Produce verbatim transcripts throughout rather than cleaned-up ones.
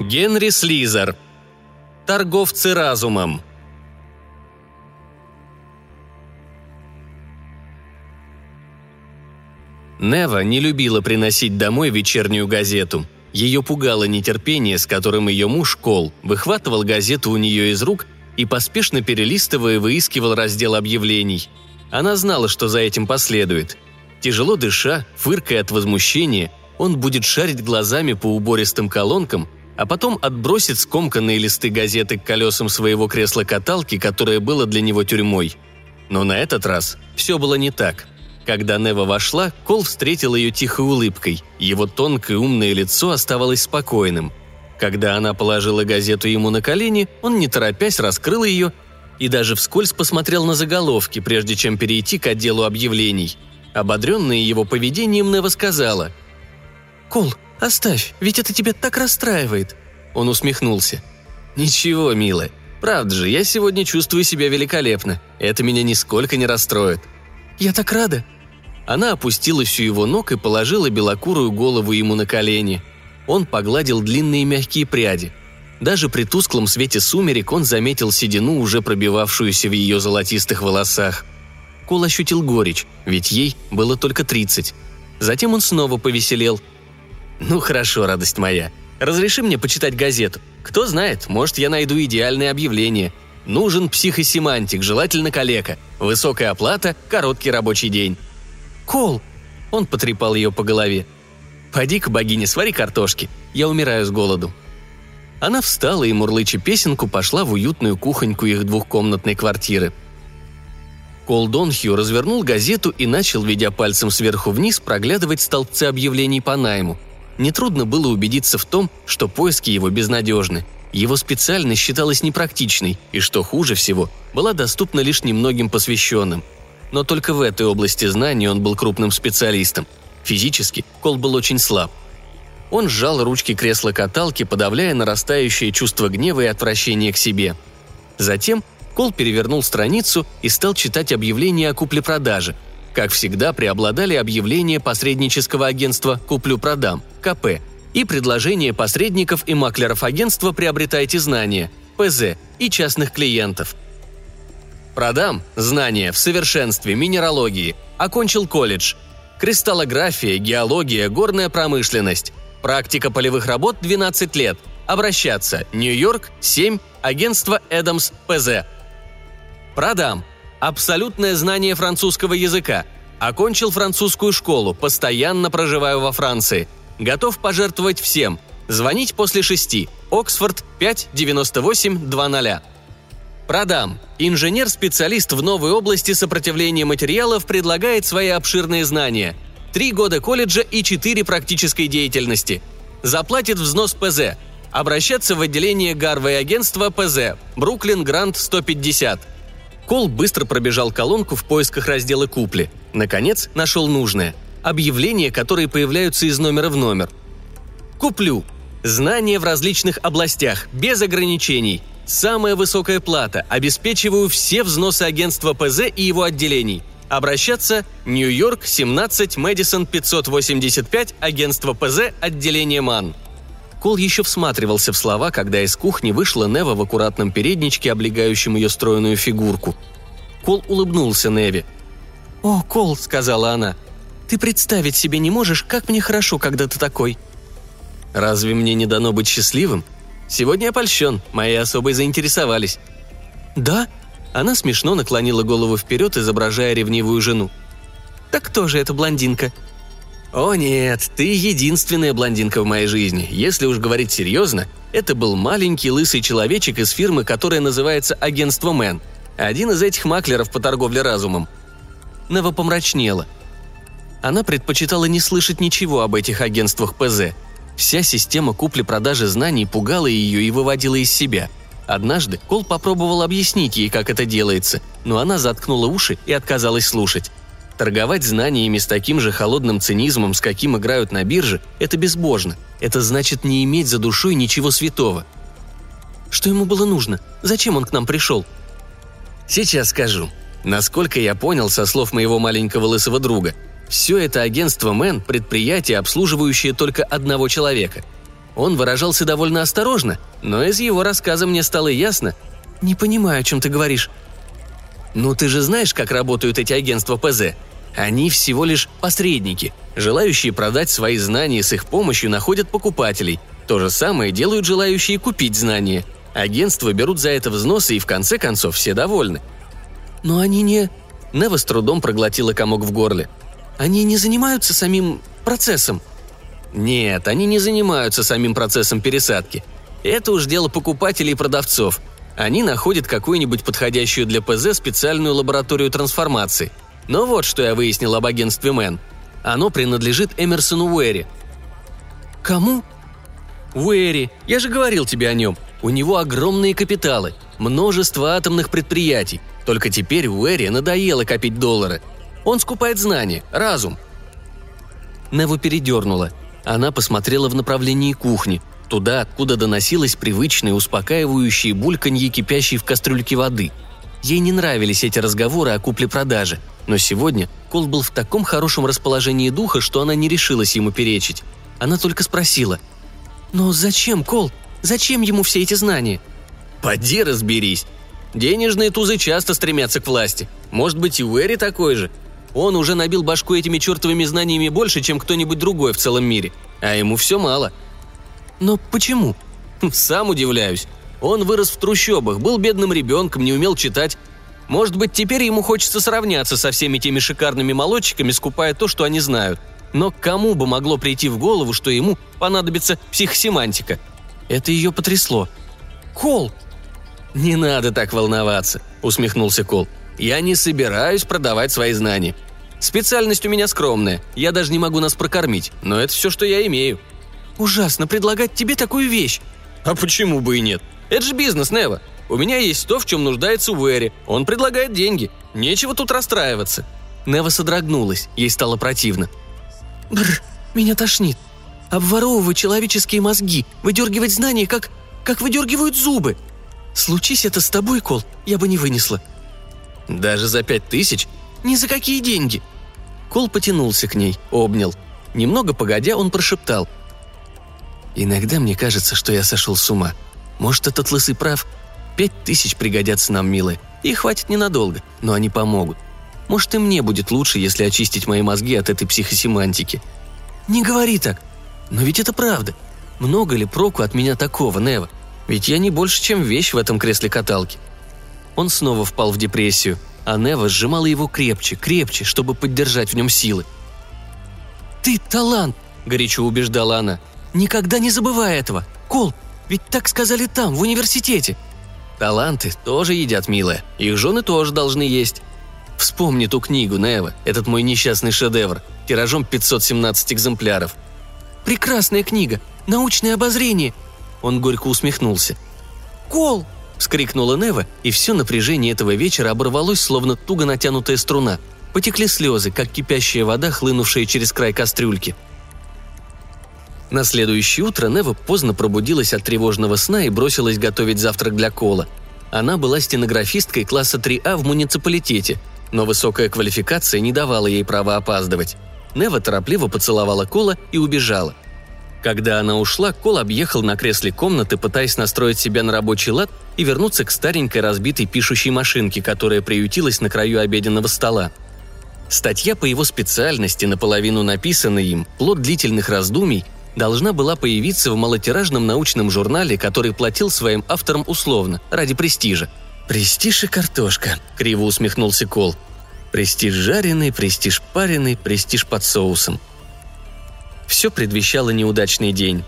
Генри Слизар. Торговцы разумом. Нева не любила приносить домой вечернюю газету. Ее пугало нетерпение, с которым ее муж Кол выхватывал газету у нее из рук и, поспешно перелистывая, выискивал раздел объявлений. Она знала, что за этим последует. Тяжело дыша, фыркая от возмущения, он будет шарить глазами по убористым колонкам, а потом отбросит скомканные листы газеты к колесам своего кресла-каталки, которое было для него тюрьмой. Но на этот раз все было не так. Когда Нева вошла, Кол встретил ее тихой улыбкой. Его тонкое умное лицо оставалось спокойным. Когда она положила газету ему на колени, он, не торопясь, раскрыл ее и даже вскользь посмотрел на заголовки, прежде чем перейти к отделу объявлений. Ободренная его поведением, Нева сказала: «Кол, оставь, ведь это тебя так расстраивает». Он усмехнулся. «Ничего, милая, правда же, я сегодня чувствую себя великолепно. Это меня нисколько не расстроит». «Я так рада». Она опустилась у его ног и положила белокурую голову ему на колени. Он погладил длинные мягкие пряди. Даже при тусклом свете сумерек он заметил седину, уже пробивавшуюся в ее золотистых волосах. Кол ощутил горечь, ведь ей было только тридцать. Затем он снова повеселел. «Ну хорошо, радость моя. Разреши мне почитать газету. Кто знает, может, я найду идеальное объявление. Нужен психосемантик, желательно калека. Высокая оплата, короткий рабочий день». «Кол!» – он потрепал ее по голове. «Поди-ка, богиня, свари картошки. Я умираю с голоду». Она встала и, мурлыча песенку, пошла в уютную кухоньку их двухкомнатной квартиры. Кол Донхью развернул газету и начал, ведя пальцем сверху вниз, проглядывать столбцы объявлений по найму. Нетрудно было убедиться в том, что поиски его безнадежны. Его специальность считалась непрактичной и, что хуже всего, была доступна лишь немногим посвященным. Но только в этой области знаний он был крупным специалистом. Физически Кол был очень слаб. Он сжал ручки кресла-каталки, подавляя нарастающее чувство гнева и отвращения к себе. Затем Кол перевернул страницу и стал читать объявления о купле-продаже. Как всегда, преобладали объявления посреднического агентства «Куплю-продам» ка пэ и предложения посредников и маклеров агентства «Приобретайте знания» пэ зэ и частных клиентов. «Продам знания в совершенстве минералогии. Окончил колледж. Кристаллография, геология, горная промышленность. Практика полевых работ двенадцать лет. Обращаться. Нью-Йорк, семь, агентство Эдамс, пэ зэ. Продам абсолютное знание французского языка. Окончил французскую школу. Постоянно проживаю во Франции. Готов пожертвовать всем. Звонить после шести. Оксфорд пять девяносто восемь двадцать. Продам. Инженер-специалист в новой области сопротивления материалов предлагает свои обширные знания. Три года колледжа и четыре практической деятельности. Заплатит взнос пэ зэ. Обращаться в отделение Гарвей агентства пэ зэ. Бруклин Грант сто пятьдесят. Кол быстро пробежал колонку в поисках раздела «Купли». Наконец нашел нужное. Объявления, которые появляются из номера в номер. «Куплю. Знания в различных областях, без ограничений. Самая высокая плата. Обеспечиваю все взносы агентства пэ зэ и его отделений. Обращаться Нью-Йорк, семнадцать, Мэдисон пятьсот восемьдесят пять, агентство пэ зэ, отделение Мэн». Кол еще всматривался в слова, когда из кухни вышла Нева в аккуратном передничке, облегающем ее стройную фигурку. Кол улыбнулся Неве. «О, Кол», — сказала она, — «ты представить себе не можешь, как мне хорошо, когда ты такой». «Разве мне не дано быть счастливым? Сегодня я польщен, мои особой заинтересовались». «Да?» Она смешно наклонила голову вперед, изображая ревнивую жену. «Так кто же эта блондинка?» «О нет, ты единственная блондинка в моей жизни. Если уж говорить серьезно, это был маленький лысый человечек из фирмы, которая называется Агентство Мэн. Один из этих маклеров по торговле разумом». Нева помрачнела. Она предпочитала не слышать ничего об этих агентствах пэ зэ. Вся система купли-продажи знаний пугала ее и выводила из себя. Однажды Кол попробовал объяснить ей, как это делается, но она заткнула уши и отказалась слушать. Торговать знаниями с таким же холодным цинизмом, с каким играют на бирже, это безбожно. Это значит не иметь за душой ничего святого. Что ему было нужно? Зачем он к нам пришел? Сейчас скажу. Насколько я понял со слов моего маленького лысого друга, все это агентство Мэн – предприятие, обслуживающее только одного человека. Он выражался довольно осторожно, но из его рассказа мне стало ясно. «Не понимаю, о чем ты говоришь». «Ну ты же знаешь, как работают эти агентства ПЗ? Они всего лишь посредники. Желающие продать свои знания с их помощью находят покупателей. То же самое делают желающие купить знания. Агентства берут за это взносы, и в конце концов все довольны». «Но они не...» Нева с трудом проглотила комок в горле. «Они не занимаются самим процессом?» «Нет, они не занимаются самим процессом пересадки. Это уж дело покупателей и продавцов. Они находят какую-нибудь подходящую для ПЗ специальную лабораторию трансформации. Но вот что я выяснил об агентстве Мэн. Оно принадлежит Эмерсону Уэри». «Кому?» «Уэри. Я же говорил тебе о нем. У него огромные капиталы, множество атомных предприятий. Только теперь Уэри надоело копить доллары. Он скупает знания, разум». Неву передернула. Она посмотрела в направлении кухни, туда, откуда доносилось привычное успокаивающее бульканье кипящей в кастрюльке воды. Ей не нравились эти разговоры о купле-продаже, но сегодня Кол был в таком хорошем расположении духа, что она не решилась ему перечить. Она только спросила: «Но зачем, Кол? Зачем ему все эти знания?» «Поди разберись. Денежные тузы часто стремятся к власти. Может быть, и Уэри такой же. Он уже набил башку этими чертовыми знаниями больше, чем кто-нибудь другой в целом мире. А ему все мало». «Но почему?» «Сам удивляюсь. Он вырос в трущобах, был бедным ребенком, не умел читать. Может быть, теперь ему хочется сравняться со всеми теми шикарными молодчиками, скупая то, что они знают. Но кому бы могло прийти в голову, что ему понадобится психосемантика?» Это ее потрясло. «Кол!» «Не надо так волноваться», — усмехнулся Кол. «Я не собираюсь продавать свои знания. Специальность у меня скромная, я даже не могу нас прокормить, но это все, что я имею». «Ужасно предлагать тебе такую вещь». «А почему бы и нет? Это же бизнес, Нева. У меня есть то, в чем нуждается Уэри. Он предлагает деньги. Нечего тут расстраиваться». Нева содрогнулась, ей стало противно. «Бррр, меня тошнит. Обворовывать человеческие мозги, выдергивать знания, как, как выдергивают зубы. Случись это с тобой, Кол, я бы не вынесла». «Даже за пять тысяч?» «Ни за какие деньги!» Кол потянулся к ней, обнял. Немного погодя, он прошептал: «Иногда мне кажется, что я сошел с ума. Может, этот лысый прав? Пять тысяч пригодятся нам, милые. И хватит ненадолго, но они помогут. Может, и мне будет лучше, если очистить мои мозги от этой психосемантики». «Не говори так! Но ведь это правда. Много ли проку от меня такого, Нева? Ведь я не больше, чем вещь в этом кресле-каталке». Он снова впал в депрессию, а Нева сжимала его крепче, крепче, чтобы поддержать в нем силы. «Ты талант!» – горячо убеждала она. «Никогда не забывай этого! Кол, ведь так сказали там, в университете!» «Таланты тоже едят, милая, их жены тоже должны есть. Вспомни ту книгу, Нева, этот мой несчастный шедевр, тиражом пятьсот семнадцать экземпляров». «Прекрасная книга, научное обозрение!» Он горько усмехнулся. «Кол!» — вскрикнула Нева, и все напряжение этого вечера оборвалось, словно туго натянутая струна. Потекли слезы, как кипящая вода, хлынувшая через край кастрюльки. На следующее утро Нева поздно пробудилась от тревожного сна и бросилась готовить завтрак для Кола. Она была стенографисткой класса три А в муниципалитете, но высокая квалификация не давала ей права опаздывать. Нева торопливо поцеловала Кола и убежала. Когда она ушла, Кол объехал на кресле комнаты, пытаясь настроить себя на рабочий лад и вернуться к старенькой разбитой пишущей машинке, которая приютилась на краю обеденного стола. Статья по его специальности, наполовину написанная им, плод длительных раздумий, должна была появиться в малотиражном научном журнале, который платил своим авторам условно, ради престижа. «Престиж и картошка», — криво усмехнулся Кол. «Престиж жареный, престиж пареный, престиж под соусом». Все предвещало неудачный день.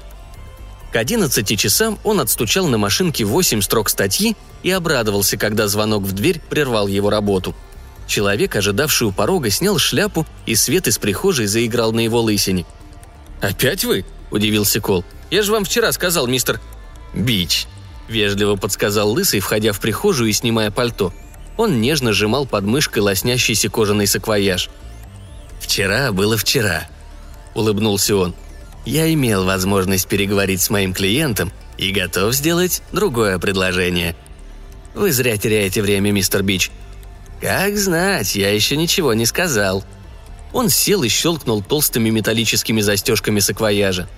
К одиннадцати часам он отстучал на машинке восемь строк статьи и обрадовался, когда звонок в дверь прервал его работу. Человек, ожидавший у порога, снял шляпу, и свет из прихожей заиграл на его лысине. «Опять вы?» – удивился Кол. «Я же вам вчера сказал, мистер...» «Бич», – вежливо подсказал лысый, входя в прихожую и снимая пальто. Он нежно сжимал под мышкой лоснящийся кожаный саквояж. «Вчера было вчера», — улыбнулся он. «Я имел возможность переговорить с моим клиентом и готов сделать другое предложение». «Вы зря теряете время, мистер Бич». «Как знать, я еще ничего не сказал». Он сел и щелкнул толстыми металлическими застежками саквояжа.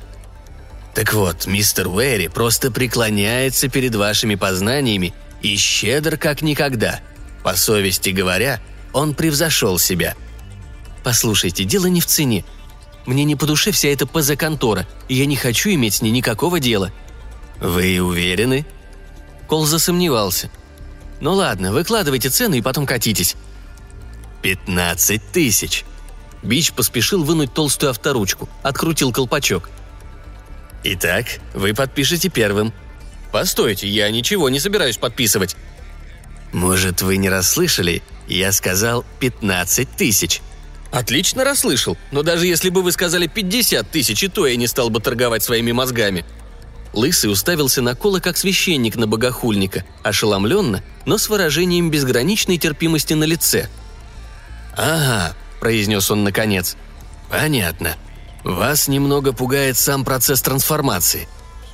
Так вот, мистер Уэри просто преклоняется перед вашими познаниями и щедр как никогда. По совести говоря, он превзошел себя. Послушайте, дело не в цене. Мне не по душе вся эта ПЗ-контора, и я не хочу иметь с ней никакого дела». «Вы уверены?» Кол засомневался. «Ну ладно, выкладывайте цену и потом катитесь». «Пятнадцать тысяч!» Бич поспешил вынуть толстую авторучку, открутил колпачок. «Итак, вы подпишете первым». «Постойте, я ничего не собираюсь подписывать». «Может, вы не расслышали? Я сказал пятнадцать тысяч». «Отлично расслышал, но даже если бы вы сказали пятьдесят тысяч, и то я не стал бы торговать своими мозгами». Лысый уставился на Кола как священник на богохульника, ошеломленно, но с выражением безграничной терпимости на лице. «Ага», – произнес он наконец. «Понятно. Вас немного пугает сам процесс трансформации.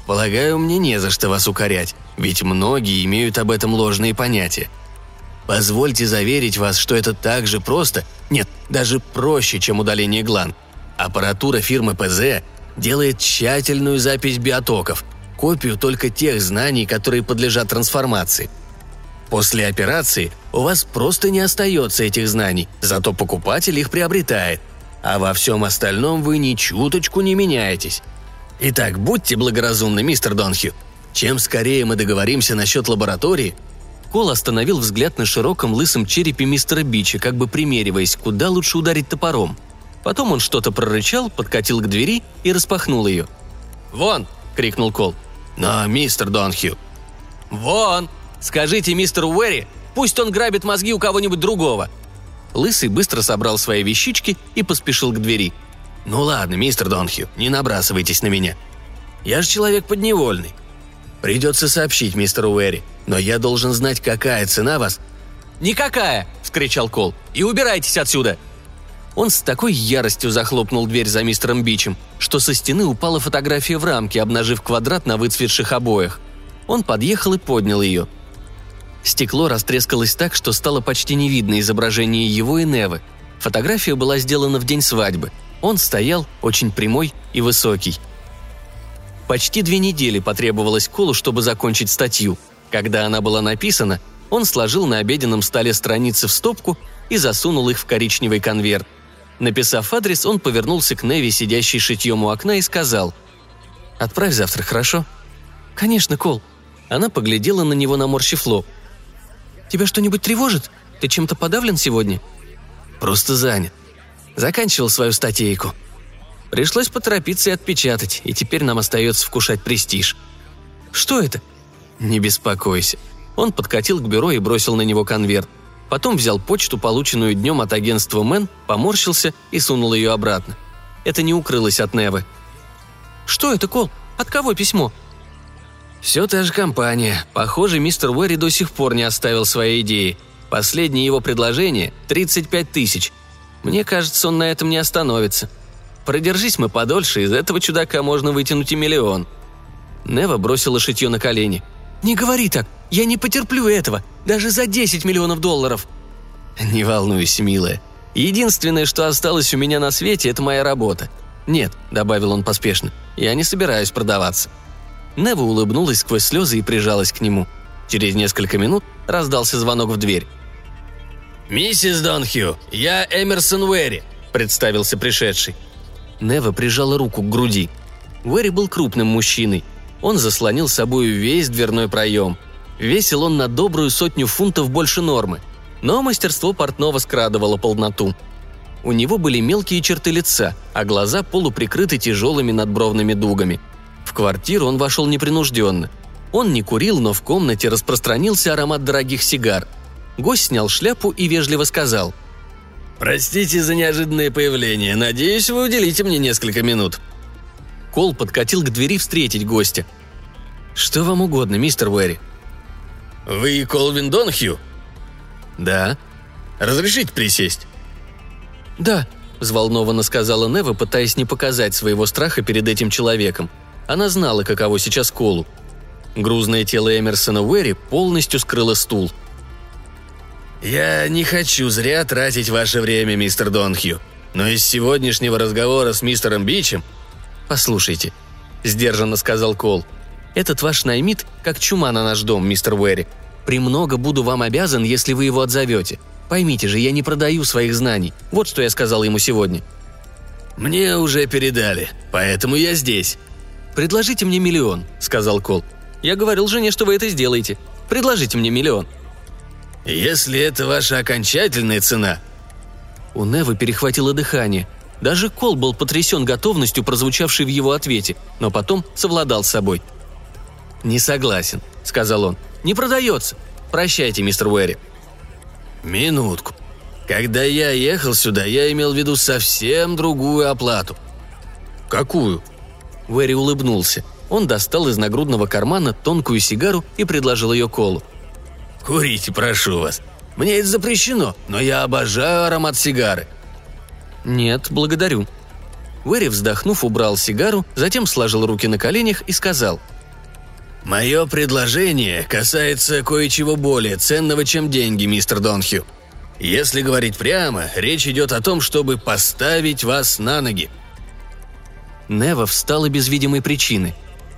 Полагаю, мне не за что вас укорять, ведь многие имеют об этом ложные понятия. Позвольте заверить вас, что это так же просто, нет, даже проще, чем удаление гланд. Аппаратура фирмы ПЗ делает тщательную запись биотоков, копию только тех знаний, которые подлежат трансформации. После операции у вас просто не остается этих знаний, зато покупатель их приобретает. А во всем остальном вы ни чуточку не меняетесь. Итак, будьте благоразумны, мистер Донхью. Чем скорее мы договоримся насчет лаборатории...» Кол остановил взгляд на широком лысом черепе мистера Бича, как бы примериваясь, куда лучше ударить топором. Потом он что-то прорычал, подкатил к двери и распахнул ее. «Вон!» – крикнул Кол. «Но, мистер Донхью!» «Вон! Скажите мистеру Уэри, пусть он грабит мозги у кого-нибудь другого!» Лысый быстро собрал свои вещички и поспешил к двери. «Ну ладно, мистер Донхью, не набрасывайтесь на меня. Я же человек подневольный. Придется сообщить мистеру Уэри, но я должен знать, какая цена вас...» «Никакая!» – вскричал Кол. «И убирайтесь отсюда!» Он с такой яростью захлопнул дверь за мистером Бичем, что со стены упала фотография в рамке, обнажив квадрат на выцветших обоях. Он подъехал и поднял ее. Стекло растрескалось так, что стало почти не видно изображение его и Невы. Фотография была сделана в день свадьбы. Он стоял, очень прямой и высокий. Почти две недели потребовалось Колу, чтобы закончить статью. Когда она была написана, он сложил на обеденном столе страницы в стопку и засунул их в коричневый конверт. Написав адрес, он повернулся к Неве, сидящей шитьем у окна, и сказал: «Отправь завтра, хорошо?» «Конечно, Кол». Она поглядела на него, наморщив лоб. «Тебя что-нибудь тревожит? Ты чем-то подавлен сегодня?» «Просто занят. Заканчивал свою статейку. Пришлось поторопиться и отпечатать, и теперь нам остается вкушать престиж». «Что это?» «Не беспокойся». Он подкатил к бюро и бросил на него конверт. Потом взял почту, полученную днем от агентства Мэн, поморщился и сунул ее обратно. Это не укрылось от Невы. «Что это, Кол? От кого письмо?» «Все та же компания. Похоже, мистер Уэри до сих пор не оставил своей идеи. Последнее его предложение – тридцать пять тысяч. Мне кажется, он на этом не остановится. Продержись мы подольше, из этого чудака можно вытянуть и миллион». Нева бросила шитье на колени. «Не говори так, я не потерплю этого, даже за десять миллионов долларов». «Не волнуйся, милая. Единственное, что осталось у меня на свете – это моя работа. Нет», – добавил он поспешно, – «я не собираюсь продаваться». Нева улыбнулась сквозь слезы и прижалась к нему. Через несколько минут раздался звонок в дверь. «Миссис Донхью, я Эмерсон Уэри», – представился пришедший. Нева прижала руку к груди. Уэри был крупным мужчиной. Он заслонил собою весь дверной проем. Весил он на добрую сотню фунтов больше нормы, но мастерство портного скрадывало полноту. У него были мелкие черты лица, а глаза полуприкрыты тяжелыми надбровными дугами. В квартиру он вошел непринужденно. Он не курил, но в комнате распространился аромат дорогих сигар. Гость снял шляпу и вежливо сказал: «Простите за неожиданное появление. Надеюсь, вы уделите мне несколько минут». Кол подкатил к двери встретить гостя. «Что вам угодно, мистер Уэри?» «Вы Колвин Донхью?» «Да». «Разрешите присесть?» «Да», – взволнованно сказала Нева, пытаясь не показать своего страха перед этим человеком. Она знала, каково сейчас Колу. Грузное тело Эмерсона Уэри полностью скрыло стул. «Я не хочу зря тратить ваше время, мистер Донхью, но из сегодняшнего разговора с мистером Бичем...» «Послушайте, – сдержанно сказал Кол. «Этот ваш наймит как чума на наш дом, мистер Уэри. Премного буду вам обязан, если вы его отзовете. Поймите же, я не продаю своих знаний. Вот что я сказал ему сегодня». «Мне уже передали, поэтому я здесь». «Предложите мне миллион», – сказал Кол. «Я говорил жене, что вы это сделаете. Предложите мне миллион». «Если это ваша окончательная цена». У Невы перехватило дыхание. Даже Кол был потрясен готовностью, прозвучавшей в его ответе, но потом совладал с собой. «Не согласен», – сказал он. «Не продается. Прощайте, мистер Уэри». «Минутку. Когда я ехал сюда, я имел в виду совсем другую оплату». «Какую?» Уэри улыбнулся. Он достал из нагрудного кармана тонкую сигару и предложил ее Колу. «Курите, прошу вас. Мне это запрещено, но я обожаю аромат сигары». «Нет, благодарю». Уэри, вздохнув, убрал сигару, затем сложил руки на коленях и сказал: «Мое предложение касается кое-чего более ценного, чем деньги, мистер Донхью. Если говорить прямо, речь идет о том, чтобы поставить вас на ноги». Нева встала без видимой причины.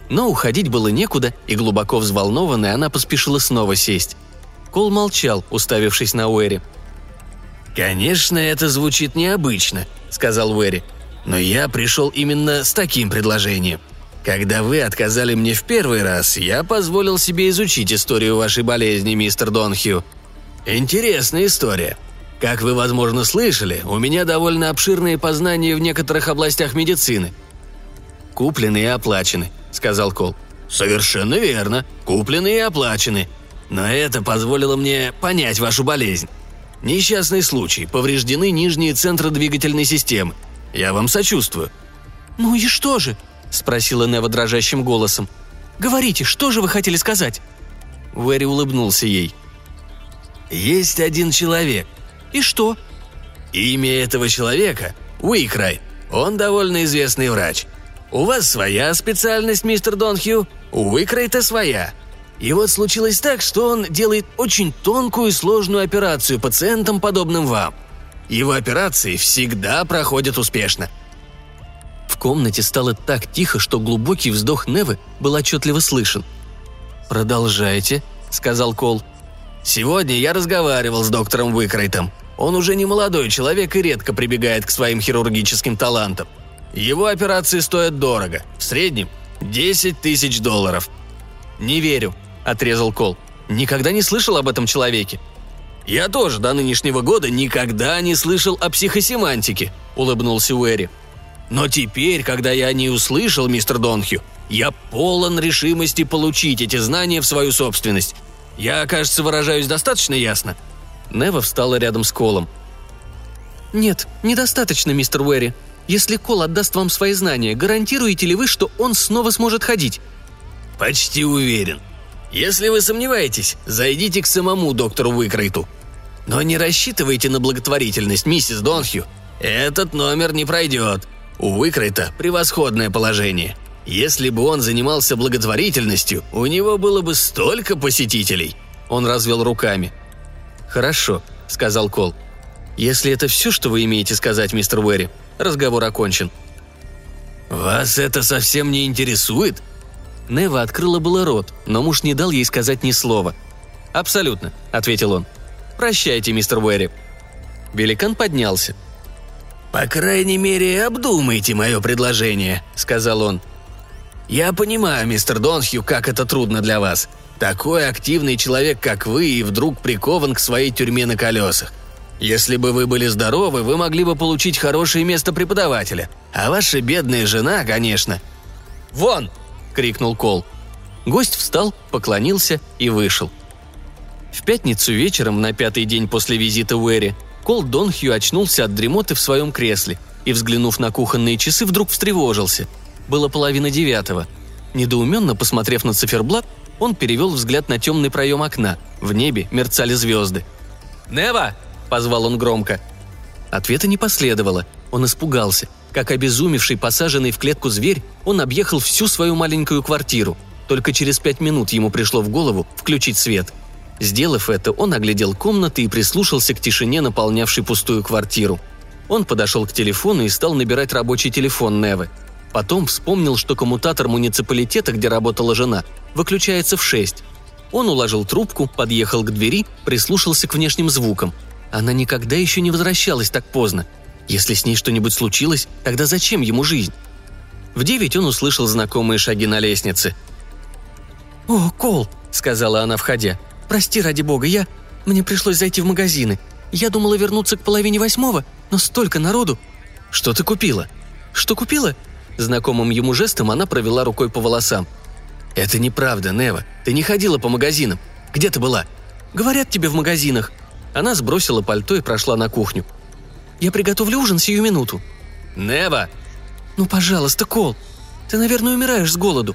Но уходить было некуда, и глубоко взволнованная она поспешила снова сесть. Кол молчал, уставившись на Уэри. «Конечно, это звучит необычно», — сказал Уэри. «Но я пришел именно с таким предложением. Когда вы отказали мне в первый раз, я позволил себе изучить историю вашей болезни, мистер Донхью. Интересная история. Как вы, возможно, слышали, у меня довольно обширные познания в некоторых областях медицины». «Куплены и оплачены», — сказал Кол. «Совершенно верно. Куплены и оплачены. Но это позволило мне понять вашу болезнь. Несчастный случай. Повреждены нижние центры двигательной системы. Я вам сочувствую». «Ну и что же?» – спросила Нева дрожащим голосом. «Говорите, что же вы хотели сказать?» Уэри улыбнулся ей. «Есть один человек». «И что?» «Имя этого человека – Уикройт. Он довольно известный врач. У вас своя специальность, мистер Донхью, у Выкройта своя. И вот случилось так, что он делает очень тонкую и сложную операцию пациентам, подобным вам. Его операции всегда проходят успешно». В комнате стало так тихо, что глубокий вздох Невы был отчетливо слышен. «Продолжайте», — сказал Кол. «Сегодня я разговаривал с доктором Выкройтом. Он уже не молодой человек и редко прибегает к своим хирургическим талантам. Его операции стоят дорого, в среднем десять тысяч долларов». «Не верю», – отрезал Кол. «Никогда не слышал об этом человеке». «Я тоже до нынешнего года никогда не слышал о психосемантике», – улыбнулся Уэри. «Но теперь, когда я о ней услышал, мистер Донхью, я полон решимости получить эти знания в свою собственность. Я, кажется, выражаюсь достаточно ясно». Нева встала рядом с Колом. «Нет, недостаточно, мистер Уэри. Если Кол отдаст вам свои знания, гарантируете ли вы, что он снова сможет ходить?» «Почти уверен. Если вы сомневаетесь, зайдите к самому доктору Выкройту. Но не рассчитывайте на благотворительность, миссис Донхью. Этот номер не пройдет. У Выкройта превосходное положение. Если бы он занимался благотворительностью, у него было бы столько посетителей». Он развел руками. «Хорошо», — сказал Кол. «Если это все, что вы имеете сказать, мистер Уэри, разговор окончен». «Вас это совсем не интересует?» Нева открыла было рот, но муж не дал ей сказать ни слова. «Абсолютно», — ответил он. «Прощайте, мистер Уэри». Великан поднялся. «По крайней мере, обдумайте мое предложение», — сказал он. «Я понимаю, мистер Донхью, как это трудно для вас. Такой активный человек, как вы, и вдруг прикован к своей тюрьме на колесах. Если бы вы были здоровы, вы могли бы получить хорошее место преподавателя. А ваша бедная жена, конечно...» «Вон!» – крикнул Кол. Гость встал, поклонился и вышел. В пятницу вечером, на пятый день после визита Уэри, Кол Донхью очнулся от дремоты в своем кресле и, взглянув на кухонные часы, вдруг встревожился. Было половина девятого. Недоуменно посмотрев на циферблат, он перевел взгляд на темный проем окна. В небе мерцали звезды. «Нева!» – позвал он громко. Ответа не последовало. Он испугался. Как обезумевший, посаженный в клетку зверь, он объехал всю свою маленькую квартиру. Только через пять минут ему пришло в голову включить свет. Сделав это, он оглядел комнаты и прислушался к тишине, наполнявшей пустую квартиру. Он подошел к телефону и стал набирать рабочий телефон Невы. Потом вспомнил, что коммутатор муниципалитета, где работала жена, выключается в шесть. Он уложил трубку, подъехал к двери, прислушался к внешним звукам. Она никогда еще не возвращалась так поздно. Если с ней что-нибудь случилось, тогда зачем ему жизнь? В девять он услышал знакомые шаги на лестнице. «О, Кол!» – сказала она, входя. «Прости, ради бога, я... Мне пришлось зайти в магазины. Я думала вернуться к половине восьмого, но столько народу!» «Что ты купила?» «Что купила?» Знакомым ему жестом она провела рукой по волосам. «Это неправда, Нева. Ты не ходила по магазинам. Где ты была?» «Говорят тебе, в магазинах». Она сбросила пальто и прошла на кухню. «Я приготовлю ужин сию минуту». «Нева!» «Ну, пожалуйста, Кол. Ты, наверное, умираешь с голоду».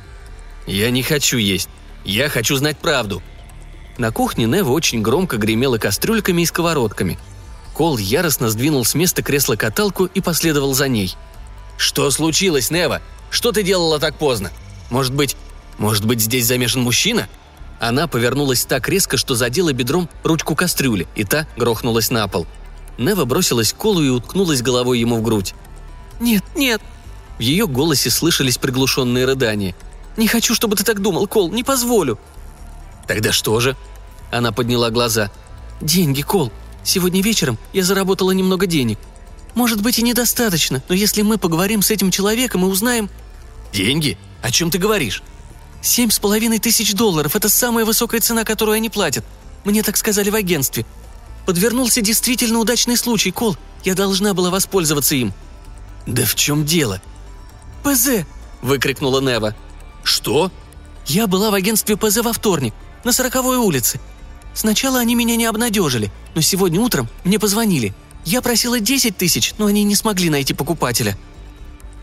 «Я не хочу есть. Я хочу знать правду». На кухне Нева очень громко гремела кастрюльками и сковородками. Кол яростно сдвинул с места кресло-каталку и последовал за ней. «Что случилось, Нева? Что ты делала так поздно? Может быть... Может быть, здесь замешан мужчина?» Она повернулась так резко, что задела бедром ручку кастрюли, и та грохнулась на пол. Нева бросилась к Колу и уткнулась головой ему в грудь. «Нет, нет!» В ее голосе слышались приглушенные рыдания. «Не хочу, чтобы ты так думал, Кол, не позволю!» «Тогда что же?» Она подняла глаза. «Деньги, Кол. Сегодня вечером я заработала немного денег. Может быть, и недостаточно, но если мы поговорим с этим человеком и узнаем...» «Деньги? О чем ты говоришь?» «Семь с половиной тысяч долларов – это самая высокая цена, которую они платят. Мне так сказали в агентстве. Подвернулся действительно удачный случай, Кол. Я должна была воспользоваться им». «Да в чем дело?» «ПЗ!» – выкрикнула Нева. «Что?» «Я была в агентстве ПЗ во вторник, на сороковой улице. Сначала они меня не обнадежили, но сегодня утром мне позвонили. Я просила десять тысяч, но они не смогли найти покупателя».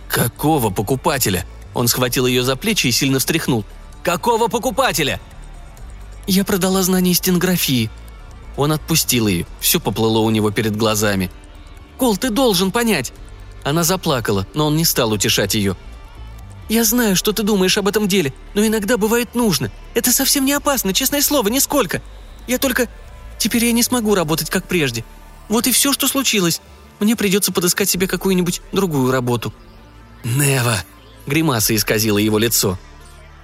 «Какого покупателя?» Он схватил ее за плечи и сильно встряхнул. «Какого покупателя?» «Я продала знания стенографии». Он отпустил ее, все поплыло у него перед глазами. «Кол, ты должен понять!» Она заплакала, но он не стал утешать ее. «Я знаю, что ты думаешь об этом деле, но иногда бывает нужно. Это совсем не опасно, честное слово, нисколько. Я только... Теперь я не смогу работать, как прежде. Вот и все, что случилось. Мне придется подыскать себе какую-нибудь другую работу». «Нева!» — гримаса исказила его лицо.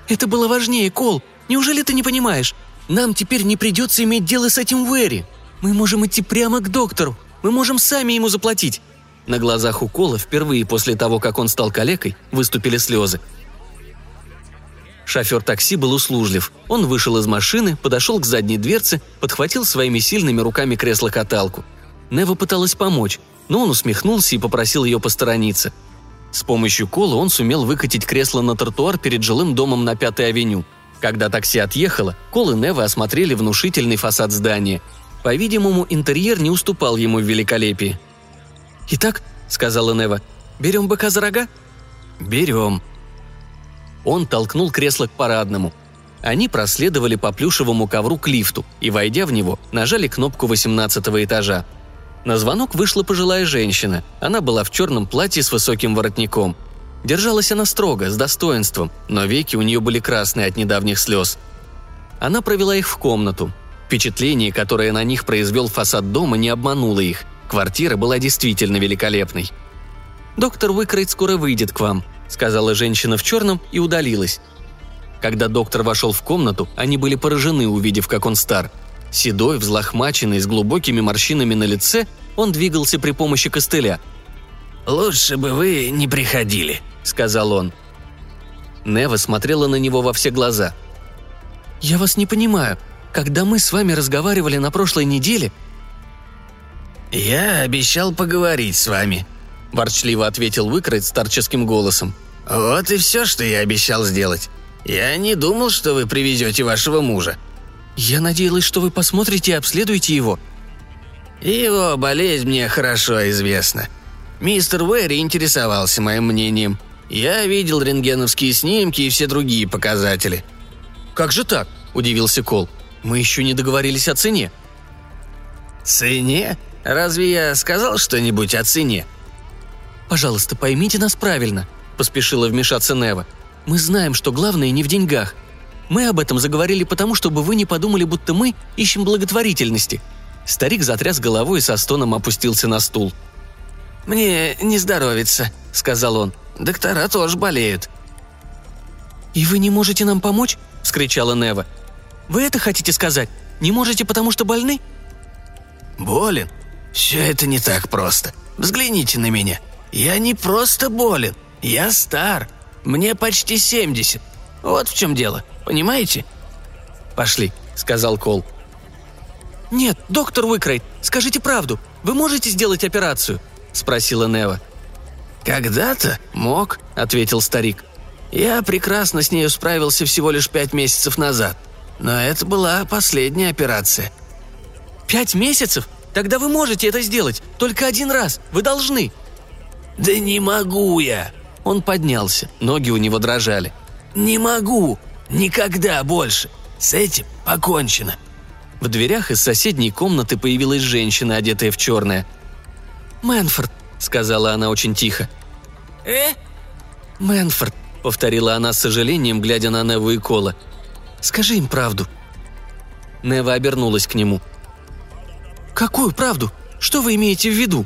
«Это было важнее, Кол. Неужели ты не понимаешь? Нам теперь не придется иметь дело с этим Уэри. Мы можем идти прямо к доктору. Мы можем сами ему заплатить». На глазах у Кола впервые после того, как он стал калекой, выступили слезы. Шофер такси был услужлив. Он вышел из машины, подошел к задней дверце, подхватил своими сильными руками кресло-каталку. Нева пыталась помочь, но он усмехнулся и попросил ее посторониться. С помощью Кола он сумел выкатить кресло на тротуар перед жилым домом на Пятой авеню. Когда такси отъехало, Кол и Нева осмотрели внушительный фасад здания. По-видимому, интерьер не уступал ему в великолепии. «Итак», — сказала Нева, — «берем быка за рога?» «Берем». Он толкнул кресло к парадному. Они проследовали по плюшевому ковру к лифту и, войдя в него, нажали кнопку восемнадцатого этажа. На звонок вышла пожилая женщина. Она была в черном платье с высоким воротником. Держалась она строго, с достоинством, но веки у нее были красные от недавних слез. Она провела их в комнату. Впечатление, которое на них произвел фасад дома, не обмануло их. Квартира была действительно великолепной. «Доктор Выкройт скоро выйдет к вам», — сказала женщина в черном и удалилась. Когда доктор вошел в комнату, они были поражены, увидев, как он стар. Седой, взлохмаченный, с глубокими морщинами на лице, он двигался при помощи костыля. «Лучше бы вы не приходили», — сказал он. Нева смотрела на него во все глаза. «Я вас не понимаю. Когда мы с вами разговаривали на прошлой неделе...» «Я обещал поговорить с вами», — ворчливо ответил Выкройт старческим голосом. «Вот и все, что я обещал сделать. Я не думал, что вы привезете вашего мужа. Я надеялась, что вы посмотрите и обследуете его». «Его болезнь мне хорошо известна. Мистер Уэри интересовался моим мнением. Я видел рентгеновские снимки и все другие показатели». «Как же так?» – удивился Кол. «Мы еще не договорились о цене». «Цене? Разве я сказал что-нибудь о цене?» «Пожалуйста, поймите нас правильно», – поспешила вмешаться Нева. «Мы знаем, что главное не в деньгах. Мы об этом заговорили потому, чтобы вы не подумали, будто мы ищем благотворительности». Старик затряс головой и со стоном опустился на стул. «Мне не здоровится», — сказал он. «Доктора тоже болеют». «И вы не можете нам помочь?» — вскричала Нева. «Вы это хотите сказать? Не можете, потому что больны?» «Болен? Все это не так просто. Взгляните на меня. Я не просто болен. Я стар. Мне почти семьдесят. Вот в чем дело. Понимаете?» «Пошли», — сказал Кол. «Нет, доктор Уикрейт, скажите правду. Вы можете сделать операцию?» — спросила Нева. «Когда-то мог», — ответил старик. «Я прекрасно с нею справился всего лишь пять месяцев назад. Но это была последняя операция». «Пять месяцев? Тогда вы можете это сделать. Только один раз. Вы должны». «Да не могу я!» Он поднялся. Ноги у него дрожали. «Не могу! Никогда больше! С этим покончено!» В дверях из соседней комнаты появилась женщина, одетая в черное. «Мэнфорд», — сказала она очень тихо. «Э?» «Мэнфорд», — повторила она с сожалением, глядя на Неву и Кола. «Скажи им правду». Нева обернулась к нему. «Какую правду? Что вы имеете в виду?»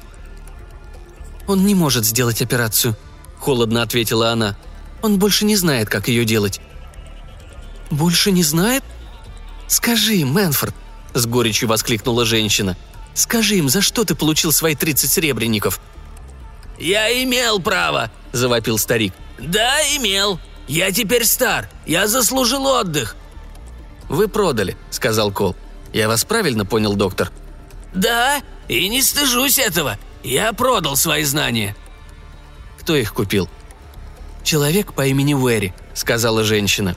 «Он не может сделать операцию», — холодно ответила она. «Он больше не знает, как ее делать». «Больше не знает? Скажи им, Мэнфорд», — с горечью воскликнула женщина. «Скажи им, за что ты получил свои тридцать сребреников?» «Я имел право», — завопил старик. «Да, имел. Я теперь стар. Я заслужил отдых». «Вы продали», — сказал Кол. «Я вас правильно понял, доктор?» «Да, и не стыжусь этого. Я продал свои знания». «Кто их купил?» «Человек по имени Уэри», — сказала женщина.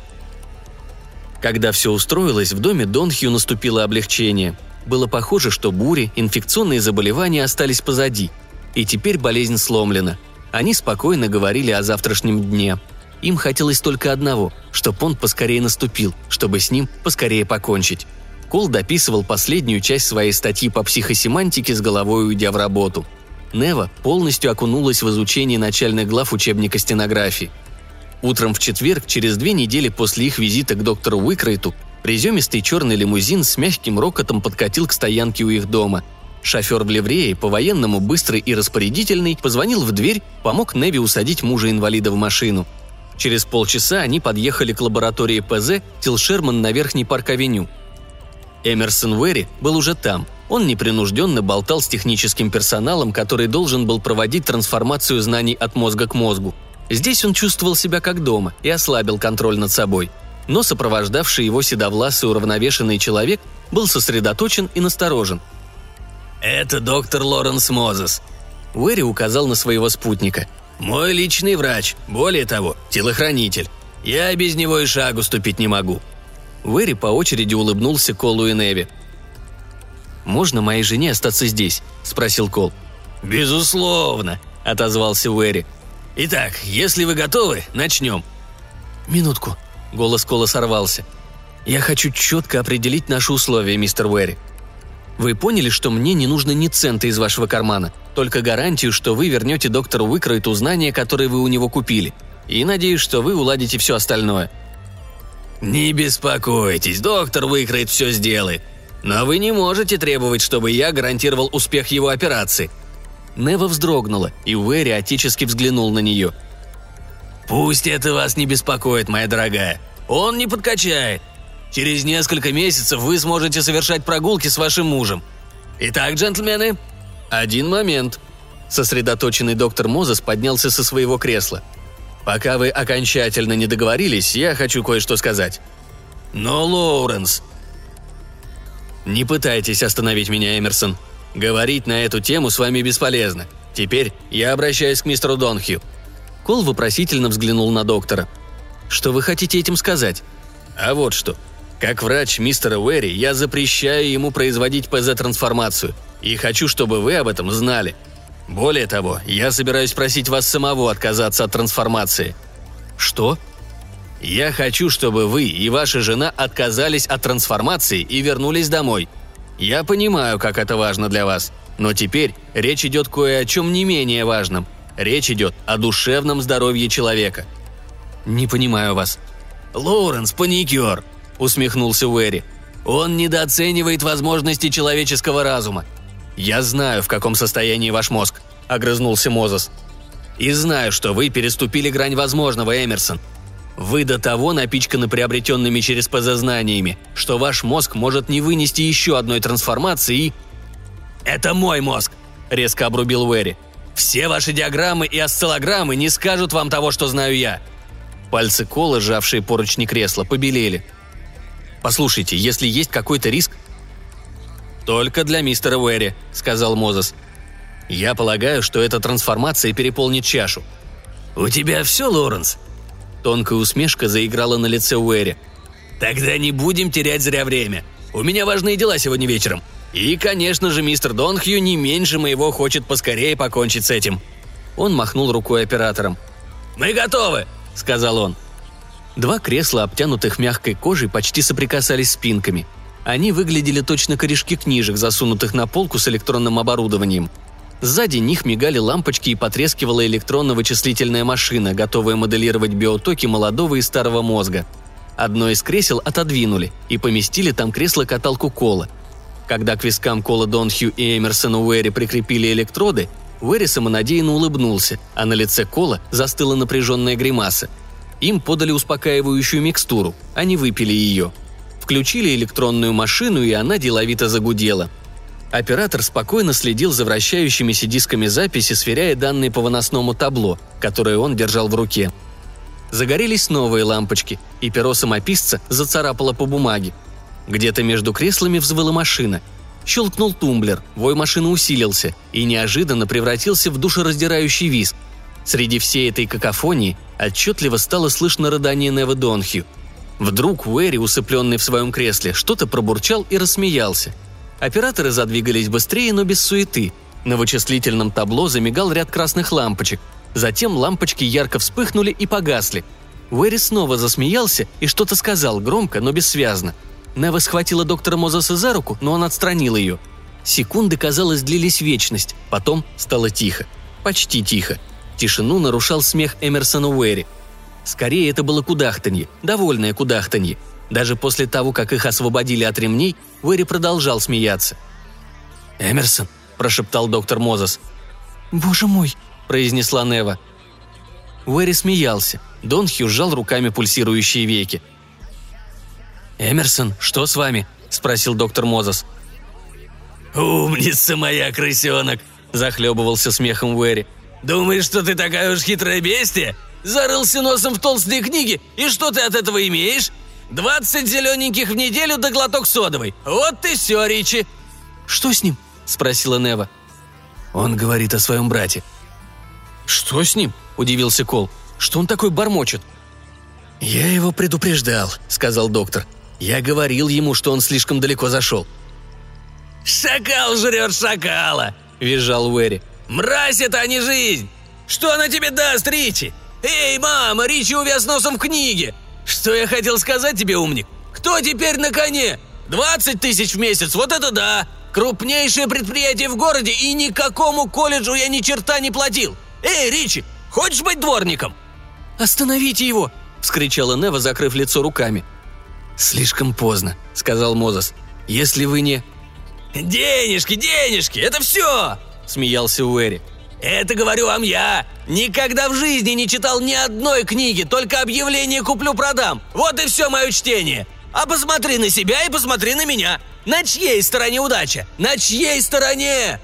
Когда все устроилось, в доме Донхью наступило облегчение. Было похоже, что бури, инфекционные заболевания остались позади. И теперь болезнь сломлена. Они спокойно говорили о завтрашнем дне. Им хотелось только одного, чтобы он поскорее наступил, чтобы с ним поскорее покончить. Кол дописывал последнюю часть своей статьи по психосемантике, с головой уйдя в работу. Нева полностью окунулась в изучение начальных глав учебника стенографии. Утром в четверг, через две недели после их визита к доктору Уикрейту, приземистый черный лимузин с мягким рокотом подкатил к стоянке у их дома. Шофер в ливрее, по-военному быстрый и распорядительный, позвонил в дверь, помог Неве усадить мужа-инвалида в машину. Через полчаса они подъехали к лаборатории ПЗ Тилшерман на Верхней Парк-авеню. Эмерсон Уэри был уже там. Он непринужденно болтал с техническим персоналом, который должен был проводить трансформацию знаний от мозга к мозгу. Здесь он чувствовал себя как дома и ослабил контроль над собой. Но сопровождавший его седовласый уравновешенный человек был сосредоточен и насторожен. «Это доктор Лоуренс Мозес», — Уэри указал на своего спутника. «Мой личный врач, более того, телохранитель. Я без него и шагу ступить не могу». Уэри по очереди улыбнулся Колу и Неве. «Можно моей жене остаться здесь?» — спросил Кол. «Безусловно», — отозвался Уэри. «Итак, если вы готовы, начнем». «Минутку», — голос Кола сорвался. «Я хочу четко определить наши условия, мистер Уэри. Вы поняли, что мне не нужно ни цента из вашего кармана, только гарантию, что вы вернете доктору Уикройту знания, которые вы у него купили. И надеюсь, что вы уладите все остальное». «Не беспокойтесь, доктор Уикройт все сделает. Но вы не можете требовать, чтобы я гарантировал успех его операции». Нева вздрогнула, и Уэри отечески взглянул на нее. «Пусть это вас не беспокоит, моя дорогая. Он не подкачает. Через несколько месяцев вы сможете совершать прогулки с вашим мужем. Итак, джентльмены, один момент». Сосредоточенный доктор Мозес поднялся со своего кресла. «Пока вы окончательно не договорились, я хочу кое-что сказать». «Но, Лоуренс...» «Не пытайтесь остановить меня, Эмерсон. Говорить на эту тему с вами бесполезно. Теперь я обращаюсь к мистеру Донхью». Кол вопросительно взглянул на доктора. «Что вы хотите этим сказать?» «А вот что. Как врач мистера Уэри, я запрещаю ему производить ПЗ-трансформацию. И хочу, чтобы вы об этом знали. Более того, я собираюсь просить вас самого отказаться от трансформации». «Что?» «Я хочу, чтобы вы и ваша жена отказались от трансформации и вернулись домой. Я понимаю, как это важно для вас, но теперь речь идет кое о чем не менее важном. Речь идет о душевном здоровье человека». «Не понимаю вас». «Лоуренс – паникер», – усмехнулся Уэри. «Он недооценивает возможности человеческого разума. Я знаю, в каком состоянии ваш мозг. – огрызнулся Мозес. «И знаю, что вы переступили грань возможного, Эмерсон. Вы до того напичканы приобретенными через ПЗ знаниями, что ваш мозг может не вынести еще одной трансформации и...» «Это мой мозг!» – резко обрубил Уэри. «Все ваши диаграммы и осциллограммы не скажут вам того, что знаю я!» Пальцы Кола, сжавшие поручни кресла, побелели. «Послушайте, если есть какой-то риск...» «Только для мистера Уэри», – сказал Мозес. «Я полагаю, что эта трансформация переполнит чашу». «У тебя все, Лоуренс?» Тонкая усмешка заиграла на лице Уэри. «Тогда не будем терять зря время. У меня важные дела сегодня вечером. И, конечно же, мистер Донхью не меньше моего хочет поскорее покончить с этим». Он махнул рукой оператором. «Мы готовы!» – сказал он. Два кресла, обтянутых мягкой кожей, почти соприкасались спинками. Они выглядели точно корешки книжек, засунутых на полку с электронным оборудованием. Сзади них мигали лампочки и потрескивала электронно-вычислительная машина, готовая моделировать биотоки молодого и старого мозга. Одно из кресел отодвинули и поместили там кресло-каталку Кола. Когда к вискам Кола Донхью и Эмерсона Уэри прикрепили электроды, Уэри самонадеянно улыбнулся, а на лице Кола застыла напряженная гримаса. Им подали успокаивающую микстуру, они выпили ее. Включили электронную машину, и она деловито загудела. Оператор спокойно следил за вращающимися дисками записи, сверяя данные по выносному табло, которое он держал в руке. Загорелись новые лампочки, и перо самописца зацарапало по бумаге. Где-то между креслами взвыла машина. Щелкнул тумблер, вой машины усилился и неожиданно превратился в душераздирающий визг. Среди всей этой какофонии отчетливо стало слышно рыдание Невы Донхью. Вдруг Уэри, усыпленный в своем кресле, что-то пробурчал и рассмеялся. Операторы задвигались быстрее, но без суеты. На вычислительном табло замигал ряд красных лампочек. Затем лампочки ярко вспыхнули и погасли. Уэри снова засмеялся и что-то сказал громко, но бессвязно. Нева схватила доктора Мозеса за руку, но он отстранил ее. Секунды, казалось, длились вечность. Потом стало тихо. Почти тихо. Тишину нарушал смех Эмерсона Уэри. Скорее, это было кудахтанье, довольное кудахтанье. Даже после того, как их освободили от ремней, Уэри продолжал смеяться. «Эмерсон», – прошептал доктор Мозес. «Боже мой», – произнесла Нева. Уэри смеялся. Донхью сжал руками пульсирующие веки. «Эмерсон, что с вами?» – спросил доктор Мозес. «Умница моя, крысенок», – захлебывался смехом Уэри. «Думаешь, что ты такая уж хитрая бестия? Зарылся носом в толстые книги, и что ты от этого имеешь? Двадцать зелененьких в неделю да глоток содовой. Вот и все, Ричи!» «Что с ним?» – спросила Нева. «Он говорит о своем брате». «Что с ним?» – удивился Кол. «Что он такой бормочет?» «Я его предупреждал», – сказал доктор. «Я говорил ему, что он слишком далеко зашел». «Шакал жрет шакала!» – визжал Уэри. «Мразь это, а не жизнь! Что она тебе даст, Ричи? Эй, мама, Ричи увяз носом в книге! Что я хотел сказать тебе, умник? Кто теперь на коне? Двадцать тысяч в месяц, вот это да! Крупнейшее предприятие в городе, и никакому колледжу я ни черта не платил! Эй, Ричи, хочешь быть дворником?» «Остановите его!» – вскричала Нева, закрыв лицо руками. «Слишком поздно», – сказал Мозес. «Если вы не...» «Денежки, денежки, это все!» – смеялся Уэри. «Это говорю вам я! Никогда в жизни не читал ни одной книги, только объявление «Куплю-продам». Вот и все мое чтение! А посмотри на себя и посмотри на меня! На чьей стороне удача? На чьей стороне?»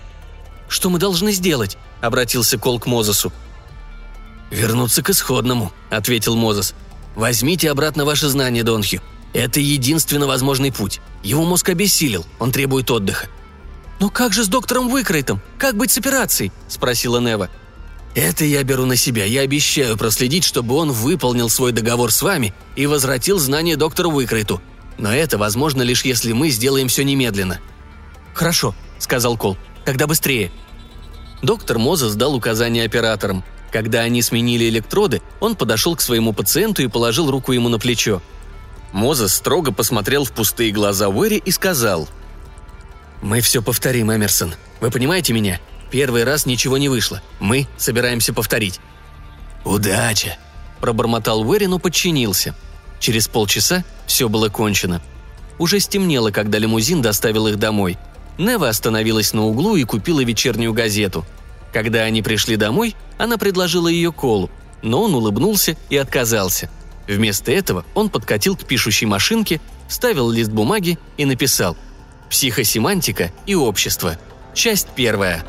«Что мы должны сделать?» – обратился Кол к Мозесу. «Вернуться к исходному», – ответил Мозес. «Возьмите обратно ваши знания, Донхью. Это единственно возможный путь. Его мозг обессилел, он требует отдыха». «Но как же с доктором Выкройтом? Как быть с операцией?» – спросила Нева. «Это я беру на себя. Я обещаю проследить, чтобы он выполнил свой договор с вами и возвратил знания доктору Выкройту. Но это возможно лишь если мы сделаем все немедленно». «Хорошо», – сказал Кол. «Тогда быстрее». Доктор Мозес дал указания операторам. Когда они сменили электроды, он подошел к своему пациенту и положил руку ему на плечо. Мозес строго посмотрел в пустые глаза Уэри и сказал: «Мы все повторим, Эмерсон. Вы понимаете меня? Первый раз ничего не вышло. Мы собираемся повторить». «Удача!» – пробормотал Уэри, но подчинился. Через полчаса все было кончено. Уже стемнело, когда лимузин доставил их домой. Нева остановилась на углу и купила вечернюю газету. Когда они пришли домой, она предложила ее колу, но он улыбнулся и отказался. Вместо этого он подкатил к пишущей машинке, вставил лист бумаги и написал «Психосемантика и общество. Часть первая».